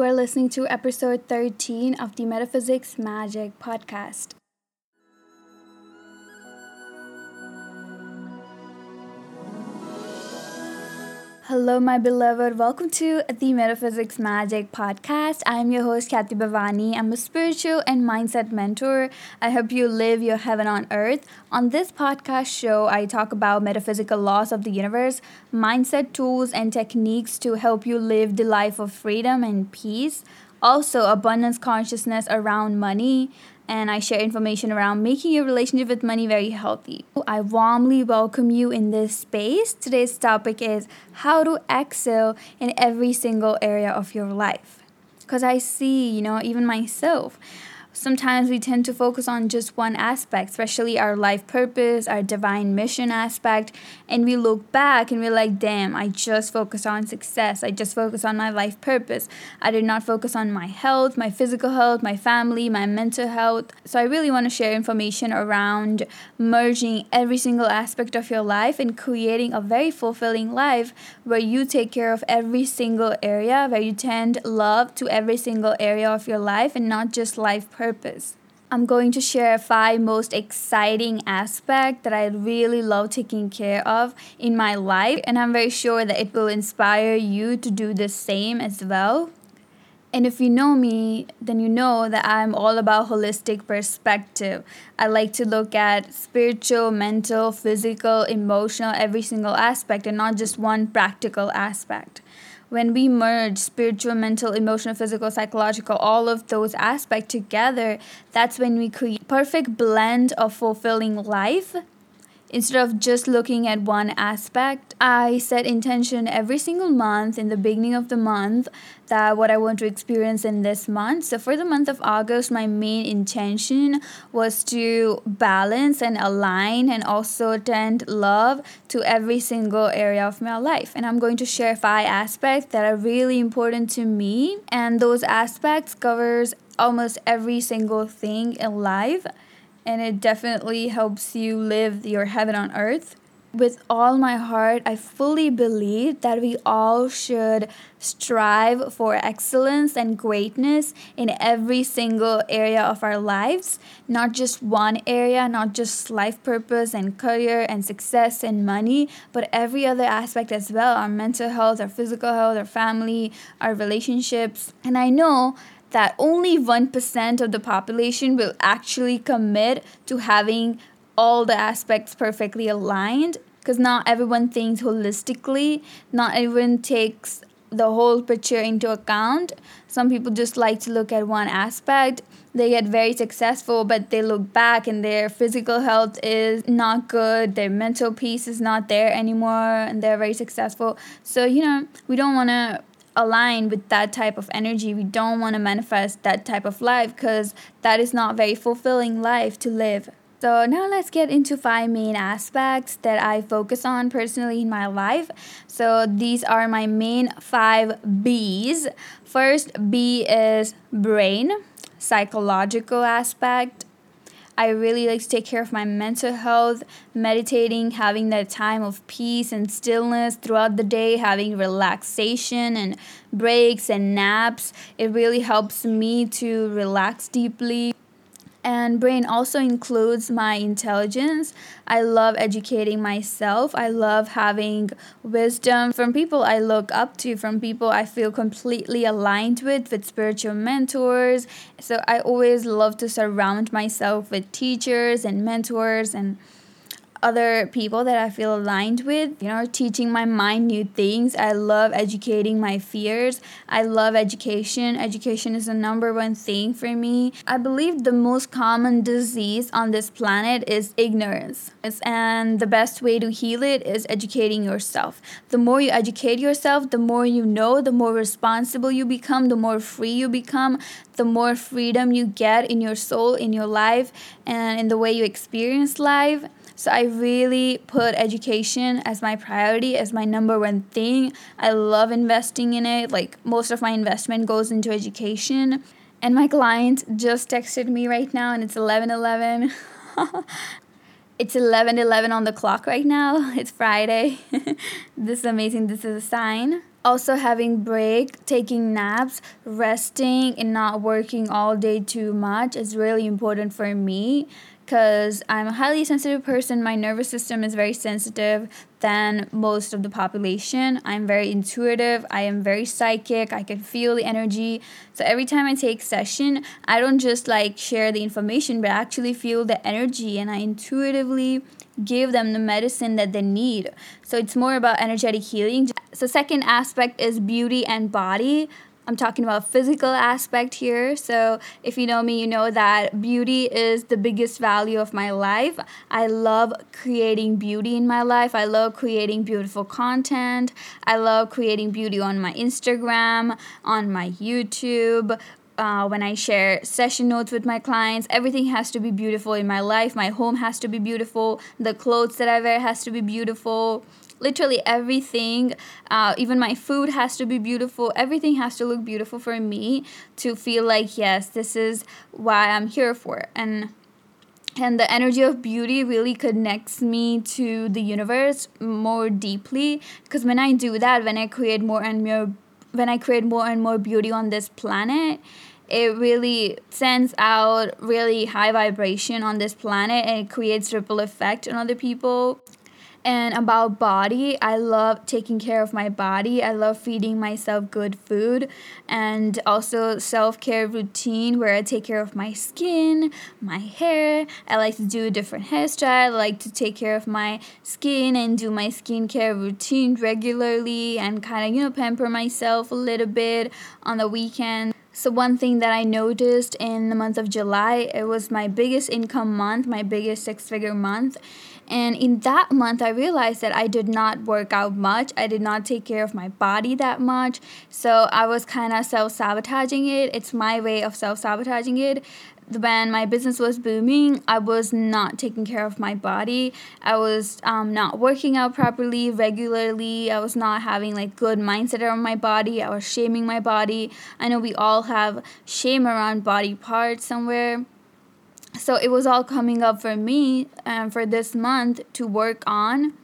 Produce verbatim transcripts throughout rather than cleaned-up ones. You are listening to episode thirteen of the Metaphysics Magic Podcast. Hello, my beloved. Welcome to the Metaphysics Magic Podcast. I'm your host, Kathy Bhavani. I'm a spiritual and mindset mentor. I help you live your heaven on earth. On this podcast show, I talk about metaphysical laws of the universe, mindset tools, and techniques to help you live the life of freedom and peace. Also, abundance consciousness around money. And I share information around making your relationship with money very healthy. I warmly welcome you in this space. Today's topic is how to excel in every single area of your life. Because I see, you know, even myself, sometimes we tend to focus on just one aspect, especially our life purpose, our divine mission aspect. And we look back and we're like, damn, I just focused on success. I just focused on my life purpose. I did not focus on my health, my physical health, my family, my mental health. So I really want to share information around merging every single aspect of your life and creating a very fulfilling life where you take care of every single area, where you tend love to every single area of your life and not just life purpose. I'm going to share five most exciting aspects that I really love taking care of in my life, and I'm very sure that it will inspire you to do the same as well. And if you know me, then you know that I'm all about holistic perspective. I like to look at spiritual, mental, physical, emotional, every single aspect, and not just one practical aspect. When we merge spiritual, mental, emotional, physical, psychological, all of those aspects together, that's when we create a perfect blend of fulfilling life. Instead of just looking at one aspect, I set intention every single month in the beginning of the month that what I want to experience in this month. So for the month of August, my main intention was to balance and align and also tend love to every single area of my life. And I'm going to share five aspects that are really important to me. And those aspects covers almost every single thing in life. And it definitely helps you live your heaven on earth. With all my heart, I fully believe that we all should strive for excellence and greatness in every single area of our lives. Not just one area, not just life purpose and career and success and money, but every other aspect as well. Our mental health, our physical health, our family, our relationships. And I know that only one percent of the population will actually commit to having all the aspects perfectly aligned, because not everyone thinks holistically, not everyone takes the whole picture into account. Some people just like to look at one aspect. They get very successful, but they look back and their physical health is not good, their mental peace is not there anymore, and they're very successful. So, you know, we don't want to align with that type of energy. We don't want to manifest that type of life, because that is not very fulfilling life to live. So now let's get into five main aspects that I focus on personally in my life. So these are my main five B's. First B is brain, psychological aspect. I really like to take care of my mental health, meditating, having that time of peace and stillness throughout the day, having relaxation and breaks and naps. It really helps me to relax deeply. And brain also includes my intelligence. I love educating myself. I love having wisdom from people I look up to, from people I feel completely aligned with, with spiritual mentors. So I always love to surround myself with teachers and mentors and other people that I feel aligned with, you know, teaching my mind new things. I love educating my fears. I love education. Education is the number one thing for me. I believe the most common disease on this planet is ignorance. And the best way to heal it is educating yourself. The more you educate yourself, the more you know, the more responsible you become, the more free you become, the more freedom you get in your soul, in your life, and in the way you experience life. So I really put education as my priority, as my number one thing. I love investing in it. Like, most of my investment goes into education. And my client just texted me right now, and it's eleven eleven. It's eleven eleven on the clock right now. It's Friday. This is amazing. This is a sign. Also having break, taking naps, resting, and not working all day too much is really important for me because I'm a highly sensitive person. My nervous system is very sensitive than most of the population. I'm very intuitive. I am very psychic. I can feel the energy. So every time I take session, I don't just like share the information, but I actually feel the energy and I intuitively give them the medicine that they need. So it's more about energetic healing. So second aspect is beauty and body. I'm talking about physical aspect here. So if you know me, you know that beauty is the biggest value of my life. I love creating beauty in my life. I love creating beautiful content. I love creating beauty on my Instagram, on my YouTube. Uh, when I share session notes with my clients, everything has to be beautiful in my life. My home has to be beautiful. The clothes that I wear has to be beautiful. Literally everything, uh, even my food has to be beautiful. Everything has to look beautiful for me to feel like, yes, this is why I'm here for. And And the energy of beauty really connects me to the universe more deeply. Because when I do that, when I create more and more, when I create more and more beauty on this planet, it really sends out really high vibration on this planet and it creates ripple effect on other people. And about body, I love taking care of my body. I love feeding myself good food and also self-care routine where I take care of my skin, my hair. I like to do a different hairstyle. I like to take care of my skin and do my skincare routine regularly and kind of, you know, pamper myself a little bit on the weekend. So one thing that I noticed in the month of July, it was my biggest income month, my biggest six-figure month. And in that month, I realized that I did not work out much. I did not take care of my body that much. So I was kind of self-sabotaging it. It's my way of self-sabotaging it. When my business was booming, I was not taking care of my body. I was um, not working out properly, regularly. I was not having like good mindset around my body. I was shaming my body. I know we all have shame around body parts somewhere. So it was all coming up for me um, for this month to work on.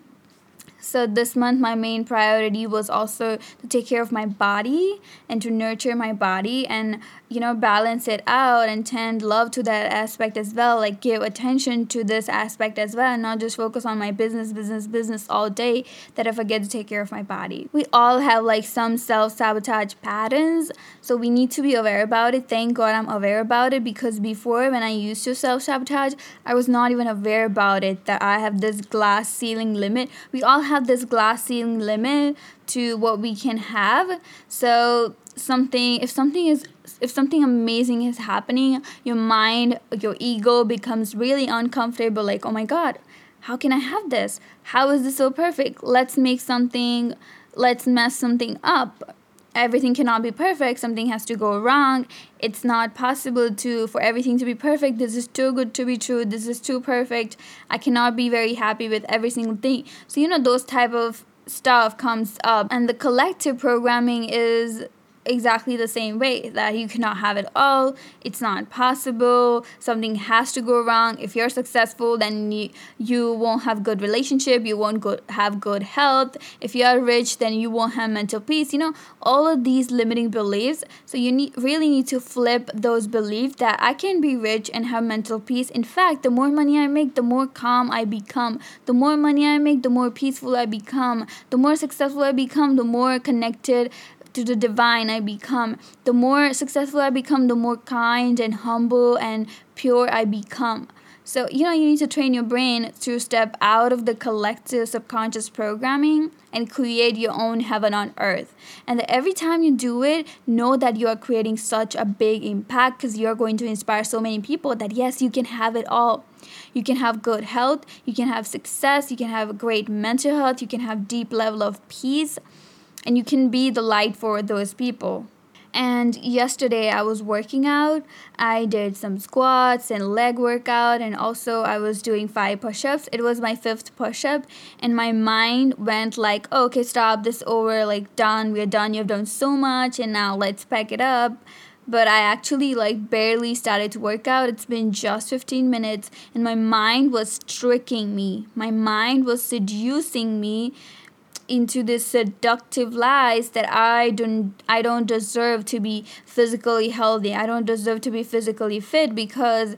So this month, my main priority was also to take care of my body and to nurture my body and, you know, balance it out and tend love to that aspect as well. Like give attention to this aspect as well and not just focus on my business, business, business all day that I forget to take care of my body. We all have like some self-sabotage patterns. So we need to be aware about it. Thank God I'm aware about it because before when I used to self-sabotage, I was not even aware about it that I have this glass ceiling limit. We all have this glass ceiling limit to what we can have. So something if something is if something amazing is happening, your mind, your ego becomes really uncomfortable, like, oh my God, how can I have this? How is this so perfect? Let's make something, let's mess something up. Everything cannot be perfect. Something has to go wrong. It's not possible to for everything to be perfect. This is too good to be true. This is too perfect. I cannot be very happy with every single thing. So, you know, those type of stuff comes up. And the collective programming is exactly the same way, that you cannot have it all. It's not possible. Something has to go wrong. If you're successful, then you, you won't have good relationship. You won't go, have good health. If you are rich, then you won't have mental peace. You know, all of these limiting beliefs. So you need really need to flip those beliefs that I can be rich and have mental peace. In fact, the more money I make, the more calm I become. The more money I make, the more peaceful I become. The more successful I become, the more connected to the divine I become. The more successful I become, the more kind and humble and pure I become. So, you know, you need to train your brain to step out of the collective subconscious programming and create your own heaven on earth. And that every time you do it, know that you are creating such a big impact because you're going to inspire so many people that, yes, you can have it all. You can have good health. You can have success. You can have great mental health. You can have deep level of peace. And you can be the light for those people. And yesterday I was working out. I did some squats and leg workout. And also I was doing five push-ups. It was my fifth push-up. And my mind went like, oh, okay, stop, this over. Like, done. We're done. You've done so much. And now let's pack it up. But I actually like barely started to work out. It's been just fifteen minutes. And my mind was tricking me. My mind was seducing me into these seductive lies that I don't I don't deserve to be physically healthy. I don't deserve to be physically fit because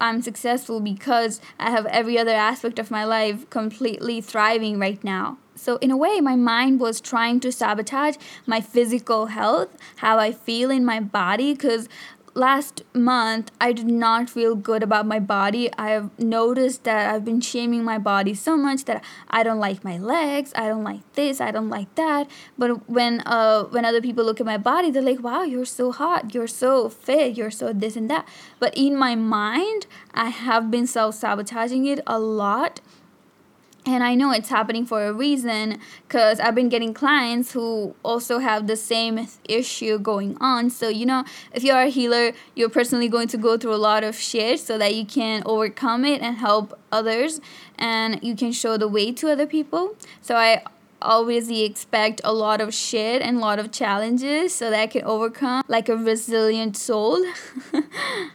I'm successful, because I have every other aspect of my life completely thriving right now. So in a way, my mind was trying to sabotage my physical health, how I feel in my body, because last month, I did not feel good about my body. I have noticed that I've been shaming my body so much that I don't like my legs, I don't like this, I don't like that. But when uh when other people look at my body, they're like, wow, you're so hot, you're so fit, you're so this and that. But in my mind, I have been self-sabotaging it a lot. And I know it's happening for a reason, because I've been getting clients who also have the same issue going on. So, you know, if you're a healer, you're personally going to go through a lot of shit so that you can overcome it and help others, and you can show the way to other people. So I always expect a lot of shit and a lot of challenges so that I can overcome like a resilient soul.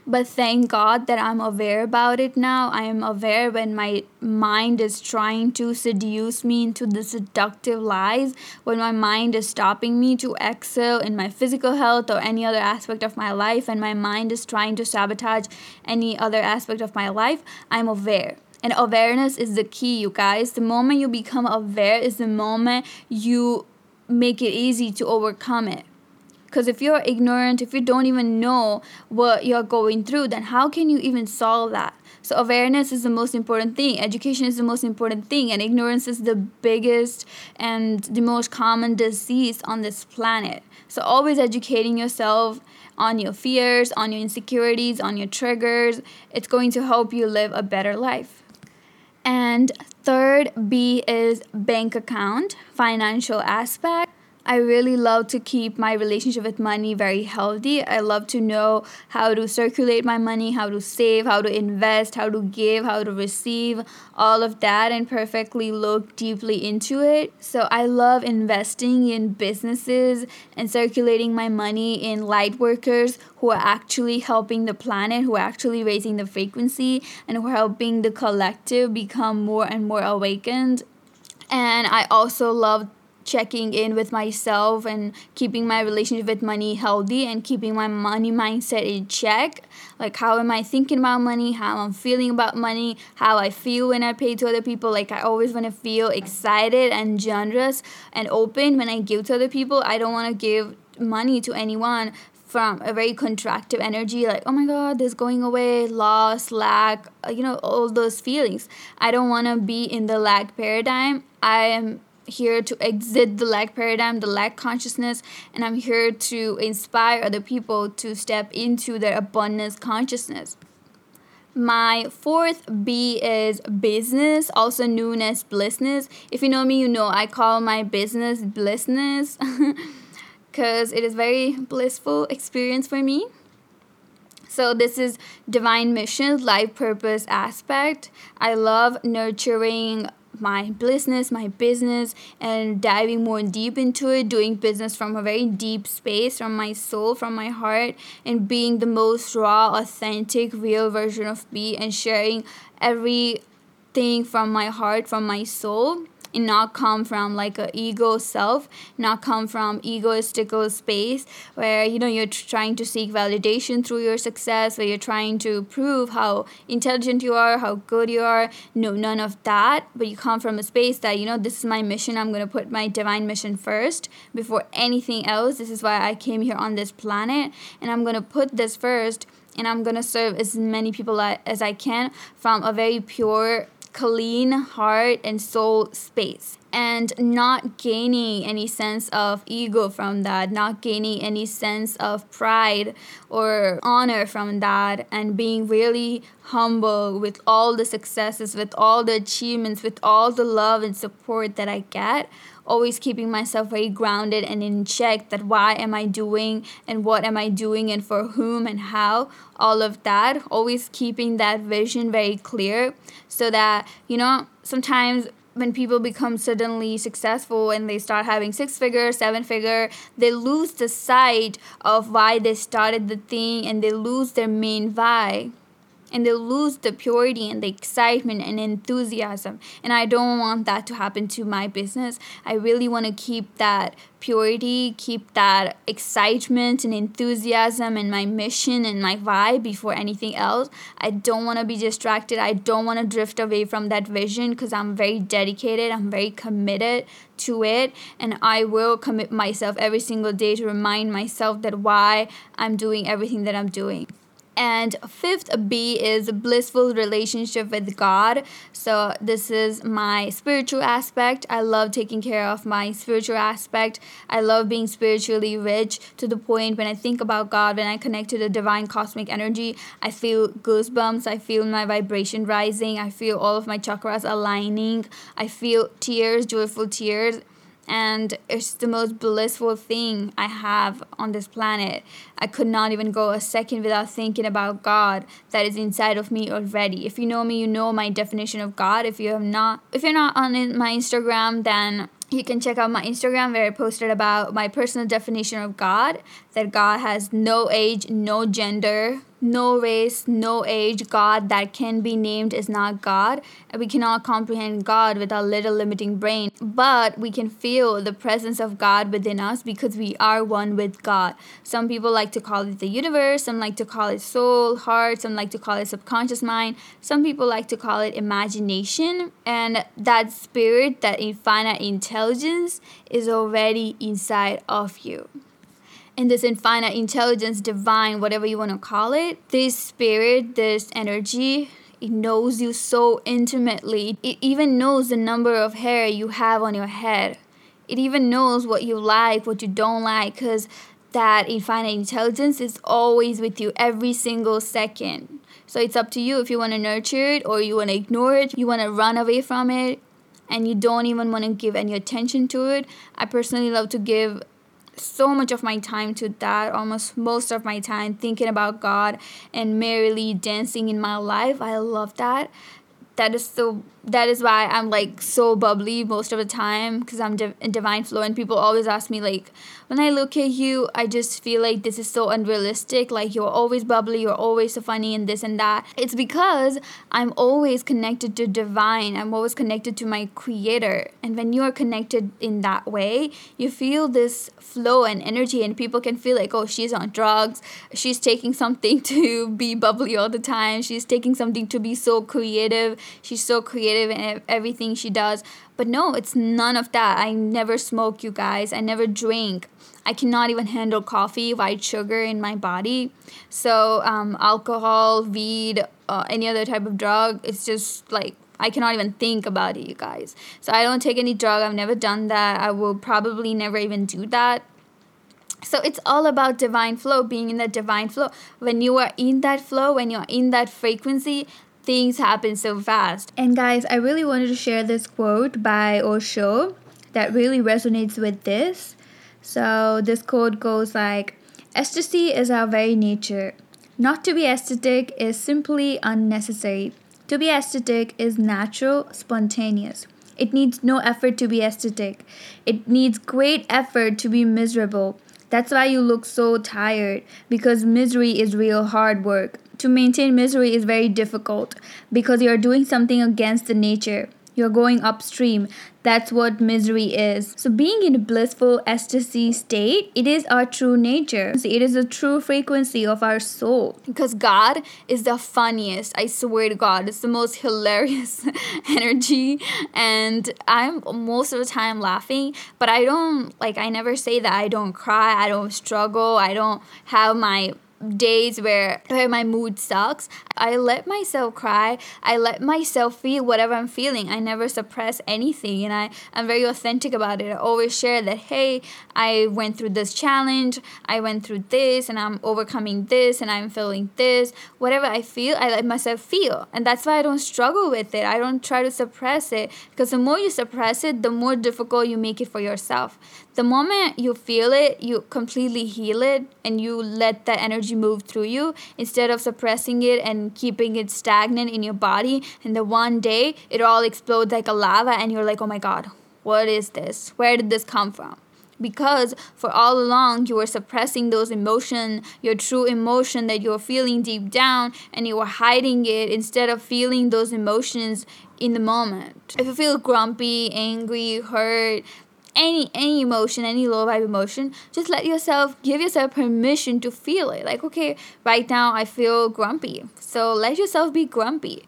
But thank God that I'm aware about it now. I am aware when my mind is trying to seduce me into the seductive lies, when my mind is stopping me to excel in my physical health or any other aspect of my life, and my mind is trying to sabotage any other aspect of my life. I'm aware. And awareness is the key, you guys. The moment you become aware is the moment you make it easy to overcome it. Because if you're ignorant, if you don't even know what you're going through, then how can you even solve that? So awareness is the most important thing. Education is the most important thing. And ignorance is the biggest and the most common disease on this planet. So always educating yourself on your fears, on your insecurities, on your triggers. It's going to help you live a better life. And third B is bank account, financial aspect. I really love to keep my relationship with money very healthy. I love to know how to circulate my money, how to save, how to invest, how to give, how to receive, all of that, and perfectly look deeply into it. So I love investing in businesses and circulating my money in light workers who are actually helping the planet, who are actually raising the frequency, and who are helping the collective become more and more awakened. And I also love checking in with myself and keeping my relationship with money healthy and keeping my money mindset in check. Like, how am I thinking about money, how I'm feeling about money, how I feel when I pay to other people. Like, I always want to feel excited and generous and open when I give to other people. I don't want to give money to anyone from a very contractive energy, like, oh my God, this going away, loss, lack, you know, all those feelings. I don't want to be in the lack paradigm. I am here to exit the lack paradigm, the lack consciousness, and I'm here to inspire other people to step into their abundance consciousness. My fourth B is business, also known as blissness. If you know me, you know I call my business blissness because it is very blissful experience for me. So this is divine mission, life purpose aspect. I love nurturing my blissness, my business, and diving more deep into it, doing business from a very deep space, from my soul, from my heart, and being the most raw, authentic, real version of me, and sharing everything from my heart, from my soul, and not come from like a ego self, not come from egoistical space where, you know, you're trying to seek validation through your success, where you're trying to prove how intelligent you are, how good you are. No, none of that. But you come from a space that, you know, this is my mission. I'm going to put my divine mission first before anything else. This is why I came here on this planet, and I'm going to put this first, and I'm going to serve as many people as I can from a very pure, clean heart and soul space, and not gaining any sense of ego from that, not gaining any sense of pride or honor from that, and being really humble with all the successes, with all the achievements, with all the love and support that I get, always keeping myself very grounded and in check, that why am I doing and what am I doing and for whom and how, all of that, always keeping that vision very clear, so that, you know, sometimes when people become suddenly successful and they start having six figure, seven figure, they lose the sight of why they started the thing, and they lose their main why. and they lose the purity and the excitement and enthusiasm. And I don't want that to happen to my business. I really want to keep that purity, keep that excitement and enthusiasm and my mission and my vibe before anything else. I don't want to be distracted. I don't want to drift away from that vision because I'm very dedicated. I'm very committed to it. And I will commit myself every single day to remind myself that why I'm doing everything that I'm doing. And fifth B is a blissful relationship with God. So this is my spiritual aspect. I love taking care of my spiritual aspect. I love being spiritually rich to the point when I think about God, when I connect to the divine cosmic energy, I feel goosebumps. I feel my vibration rising. I feel all of my chakras aligning. I feel tears, joyful tears. And it's the most blissful thing I have on this planet. I could not even go a second without thinking about God that is inside of me already. If you know me, you know my definition of God. If you have not, if you're not on my Instagram, then you can check out my Instagram where I posted about my personal definition of God, that God has no age, no gender, no race, no age. God that can be named is not God. And we cannot comprehend God with our little limiting brain, but we can feel the presence of God within us because we are one with God. Some people like to call it the universe. Some like to call it soul, heart. Some like to call it subconscious mind. Some people like to call it imagination. And that spirit, that infinite intelligence, Intelligence is already inside of you. And this infinite intelligence, divine, whatever you want to call it, this spirit, this energy, it knows you so intimately. It even knows the number of hair you have on your head. It even knows what you like, what you don't like, because that infinite intelligence is always with you every single second. So it's up to you if you want to nurture it or you want to ignore it, you want to run away from it, and you don't even want to give any attention to it. I personally love to give so much of my time to that, almost most of my time thinking about God and merrily dancing in my life. I love that. That is so. That is why I'm like so bubbly most of the time, because I'm div- in divine flow, and people always ask me like, when I look at you, I just feel like this is so unrealistic. Like you're always bubbly, you're always so funny, and this and that. It's because I'm always connected to divine. I'm always connected to my creator, and when you are connected in that way, you feel this flow and energy, and people can feel like, oh, she's on drugs. She's taking something to be bubbly all the time. She's taking something to be so creative. She's so creative in everything she does. But no, it's none of that. I never smoke, you guys. I never drink. I cannot even handle coffee, white sugar in my body. So um, alcohol, weed, uh, any other type of drug, it's just like I cannot even think about it, you guys. So I don't take any drug. I've never done that. I will probably never even do that. So it's all about divine flow, being in that divine flow. When you are in that flow, when you're in that frequency, things happen so fast. And guys, I really wanted to share this quote by Osho that really resonates with this. So this quote goes like, "Ecstasy is our very nature. Not to be ecstatic is simply unnecessary. To be ecstatic is natural, spontaneous. It needs no effort to be ecstatic. It needs great effort to be miserable. That's why you look so tired, because misery is real hard work. To maintain misery is very difficult because you're doing something against the nature. You're going upstream. That's what misery is." So being in a blissful ecstasy state, it is our true nature. It is the true frequency of our soul. Because God is the funniest. I swear to God, it's the most hilarious energy. And I'm most of the time laughing. But I don't, like, I never say that I don't cry. I don't struggle. I don't have my days where, where my mood sucks. I let myself cry. I let myself feel whatever I'm feeling. I never suppress anything, and I, I'm very authentic about it. I always share that, hey, I went through this challenge, I went through this, and I'm overcoming this, and I'm feeling this. Whatever I feel, I let myself feel, and that's why I don't struggle with it. I don't try to suppress it, because the more you suppress it, the more difficult you make it for yourself. The moment you feel it, you completely heal it, and you let that energy move through you instead of suppressing it and keeping it stagnant in your body. And the one day, it all explodes like a lava, and you're like, oh my God, what is this? Where did this come from? because for all along you were suppressing those emotions, your true emotion that you were feeling deep down, and you were hiding it instead of feeling those emotions in the moment. If you feel grumpy, angry, hurt, any any emotion, any low vibe emotion, just let yourself, give yourself permission to feel it. Like, okay, right now I feel grumpy, so let yourself be grumpy.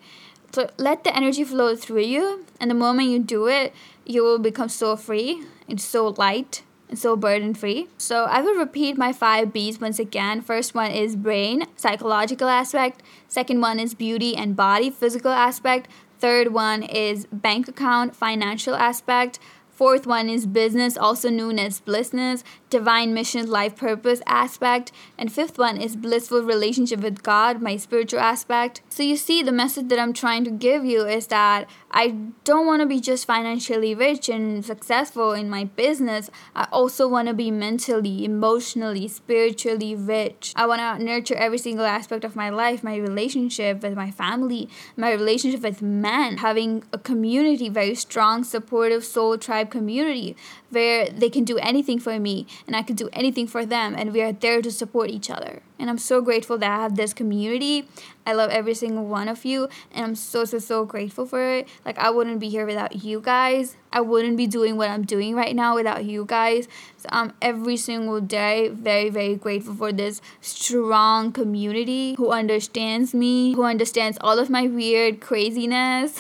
So let the energy flow through you, and the moment you do it, you will become so free and so light and so burden-free. So I will repeat my five B's once again. First one is brain, psychological aspect. Second one is beauty and body, physical aspect. Third one is bank account, financial aspect. Fourth one is business, also known as blissness, divine mission, life purpose aspect. And fifth one is blissful relationship with God, my spiritual aspect. So you see, the message that I'm trying to give you is that I don't want to be just financially rich and successful in my business. I also want to be mentally, emotionally, spiritually rich. I want to nurture every single aspect of my life, my relationship with my family, my relationship with men, having a community, very strong, supportive soul tribe community where they can do anything for me and I can do anything for them, and we are there to support each other. And I'm so grateful that I have this community. I love every single one of you, and I'm so so so grateful for it. Like, I wouldn't be here without you guys. I wouldn't be doing what I'm doing right now without you guys. So I'm every single day very very grateful for this strong community who understands me, who understands all of my weird craziness.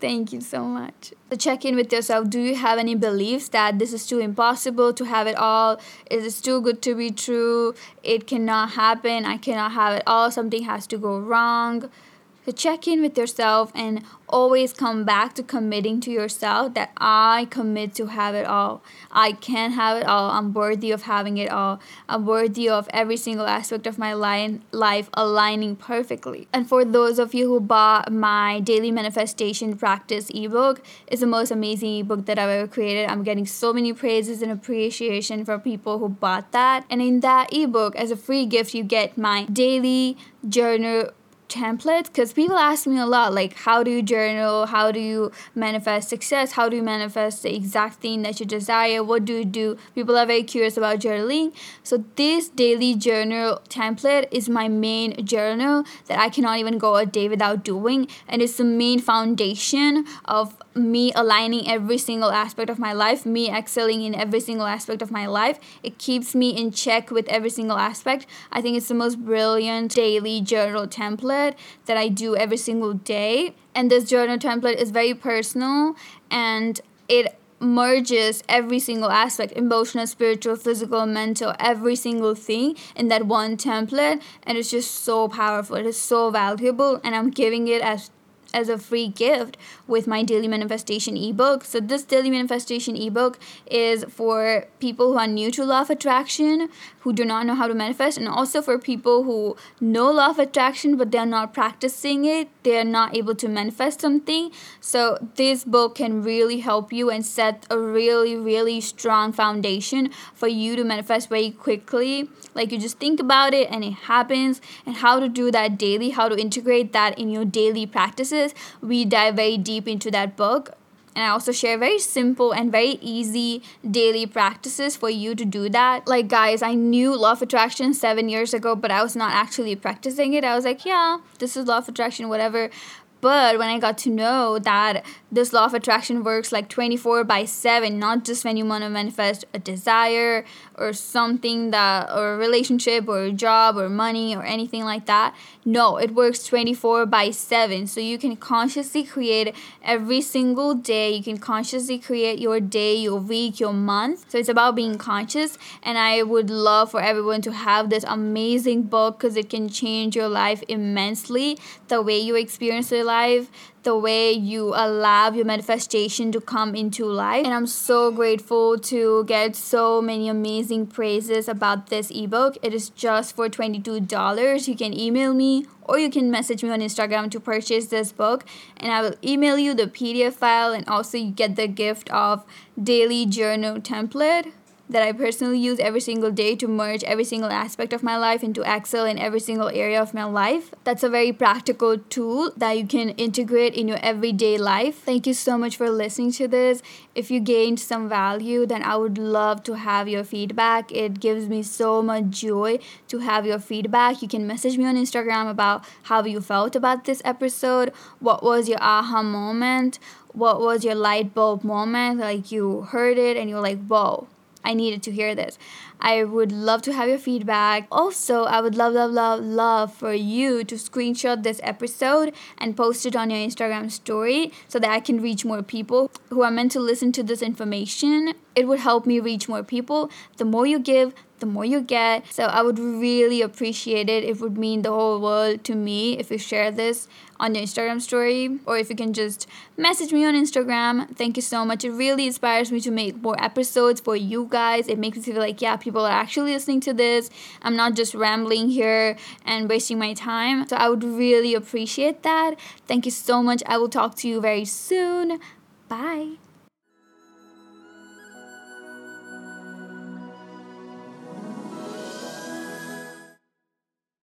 Thank you so much. So check in with yourself. Do you have any beliefs that this is too impossible to have it all? Is this too good to be true? It cannot happen. I cannot have it all. Something has to go wrong. So check in with yourself and always come back to committing to yourself that I commit to have it all. I can have it all. I'm worthy of having it all. I'm worthy of every single aspect of my line, life aligning perfectly. And for those of you who bought my Daily Manifestation Practice ebook, it's the most amazing ebook that I've ever created. I'm getting so many praises and appreciation for people who bought that. And in that ebook, as a free gift, you get my daily journal templates, because people ask me a lot, like, how do you journal, how do you manifest success, how do you manifest the exact thing that you desire, what do you do? People are very curious about journaling. So this daily journal template is my main journal that I cannot even go a day without doing, and it's the main foundation of me aligning every single aspect of my life, me excelling in every single aspect of my life. It keeps me in check with every single aspect. I think it's the most brilliant daily journal template that I do every single day. And this journal template is very personal, and it merges every single aspect, emotional, spiritual, physical, mental, every single thing in that one template. And it's just so powerful. It is so valuable, and I'm giving it as as a free gift with my Daily Manifestation ebook. So this Daily Manifestation ebook is for people who are new to Law of Attraction, who do not know how to manifest, and also for people who know Law of Attraction but they're not practicing it, they're not able to manifest something. So this book can really help you and set a really really strong foundation for you to manifest very quickly. Like, you just think about it and it happens, and how to do that daily, how to integrate that in your daily practices. We dive very deep into that book, and I also share very simple and very easy daily practices for you to do that. Like, guys, I knew Law of Attraction seven years ago, but I was not actually practicing it. I was like, yeah, this is Law of Attraction, whatever. But when I got to know that this Law of Attraction works like twenty-four by seven, not just when you want to manifest a desire or something, that, or a relationship or a job or money or anything like that. No, it works twenty-four by seven. So you can consciously create every single day. You can consciously create your day, your week, your month. So it's about being conscious. And I would love for everyone to have this amazing book, because it can change your life immensely. The way you experience your life, the way you allow your manifestation to come into life. And I'm so grateful to get so many amazing praises about this ebook. It is just for twenty-two dollars. You can email me, or you can message me on Instagram to purchase this book, and I will email you the P D F file, and also you get the gift of daily journal template that I personally use every single day to merge every single aspect of my life into Excel in every single area of my life. That's a very practical tool that you can integrate in your everyday life. Thank you so much for listening to this. If you gained some value, then I would love to have your feedback. It gives me so much joy to have your feedback. You can message me on Instagram about how you felt about this episode. What was your aha moment? What was your light bulb moment? Like, you heard it and you're like, whoa, I needed to hear this. I would love to have your feedback. Also, I would love, love, love, love for you to screenshot this episode and post it on your Instagram story so that I can reach more people who are meant to listen to this information. It would help me reach more people. The more you give, the more you get. So I would really appreciate it. It would mean the whole world to me if you share this on your Instagram story, or if you can just message me on Instagram. Thank you so much. It really inspires me to make more episodes for you guys. It makes me feel like, yeah, people are actually listening to this. I'm not just rambling here and wasting my time. So I would really appreciate that. Thank you so much. I will talk to you very soon. Bye.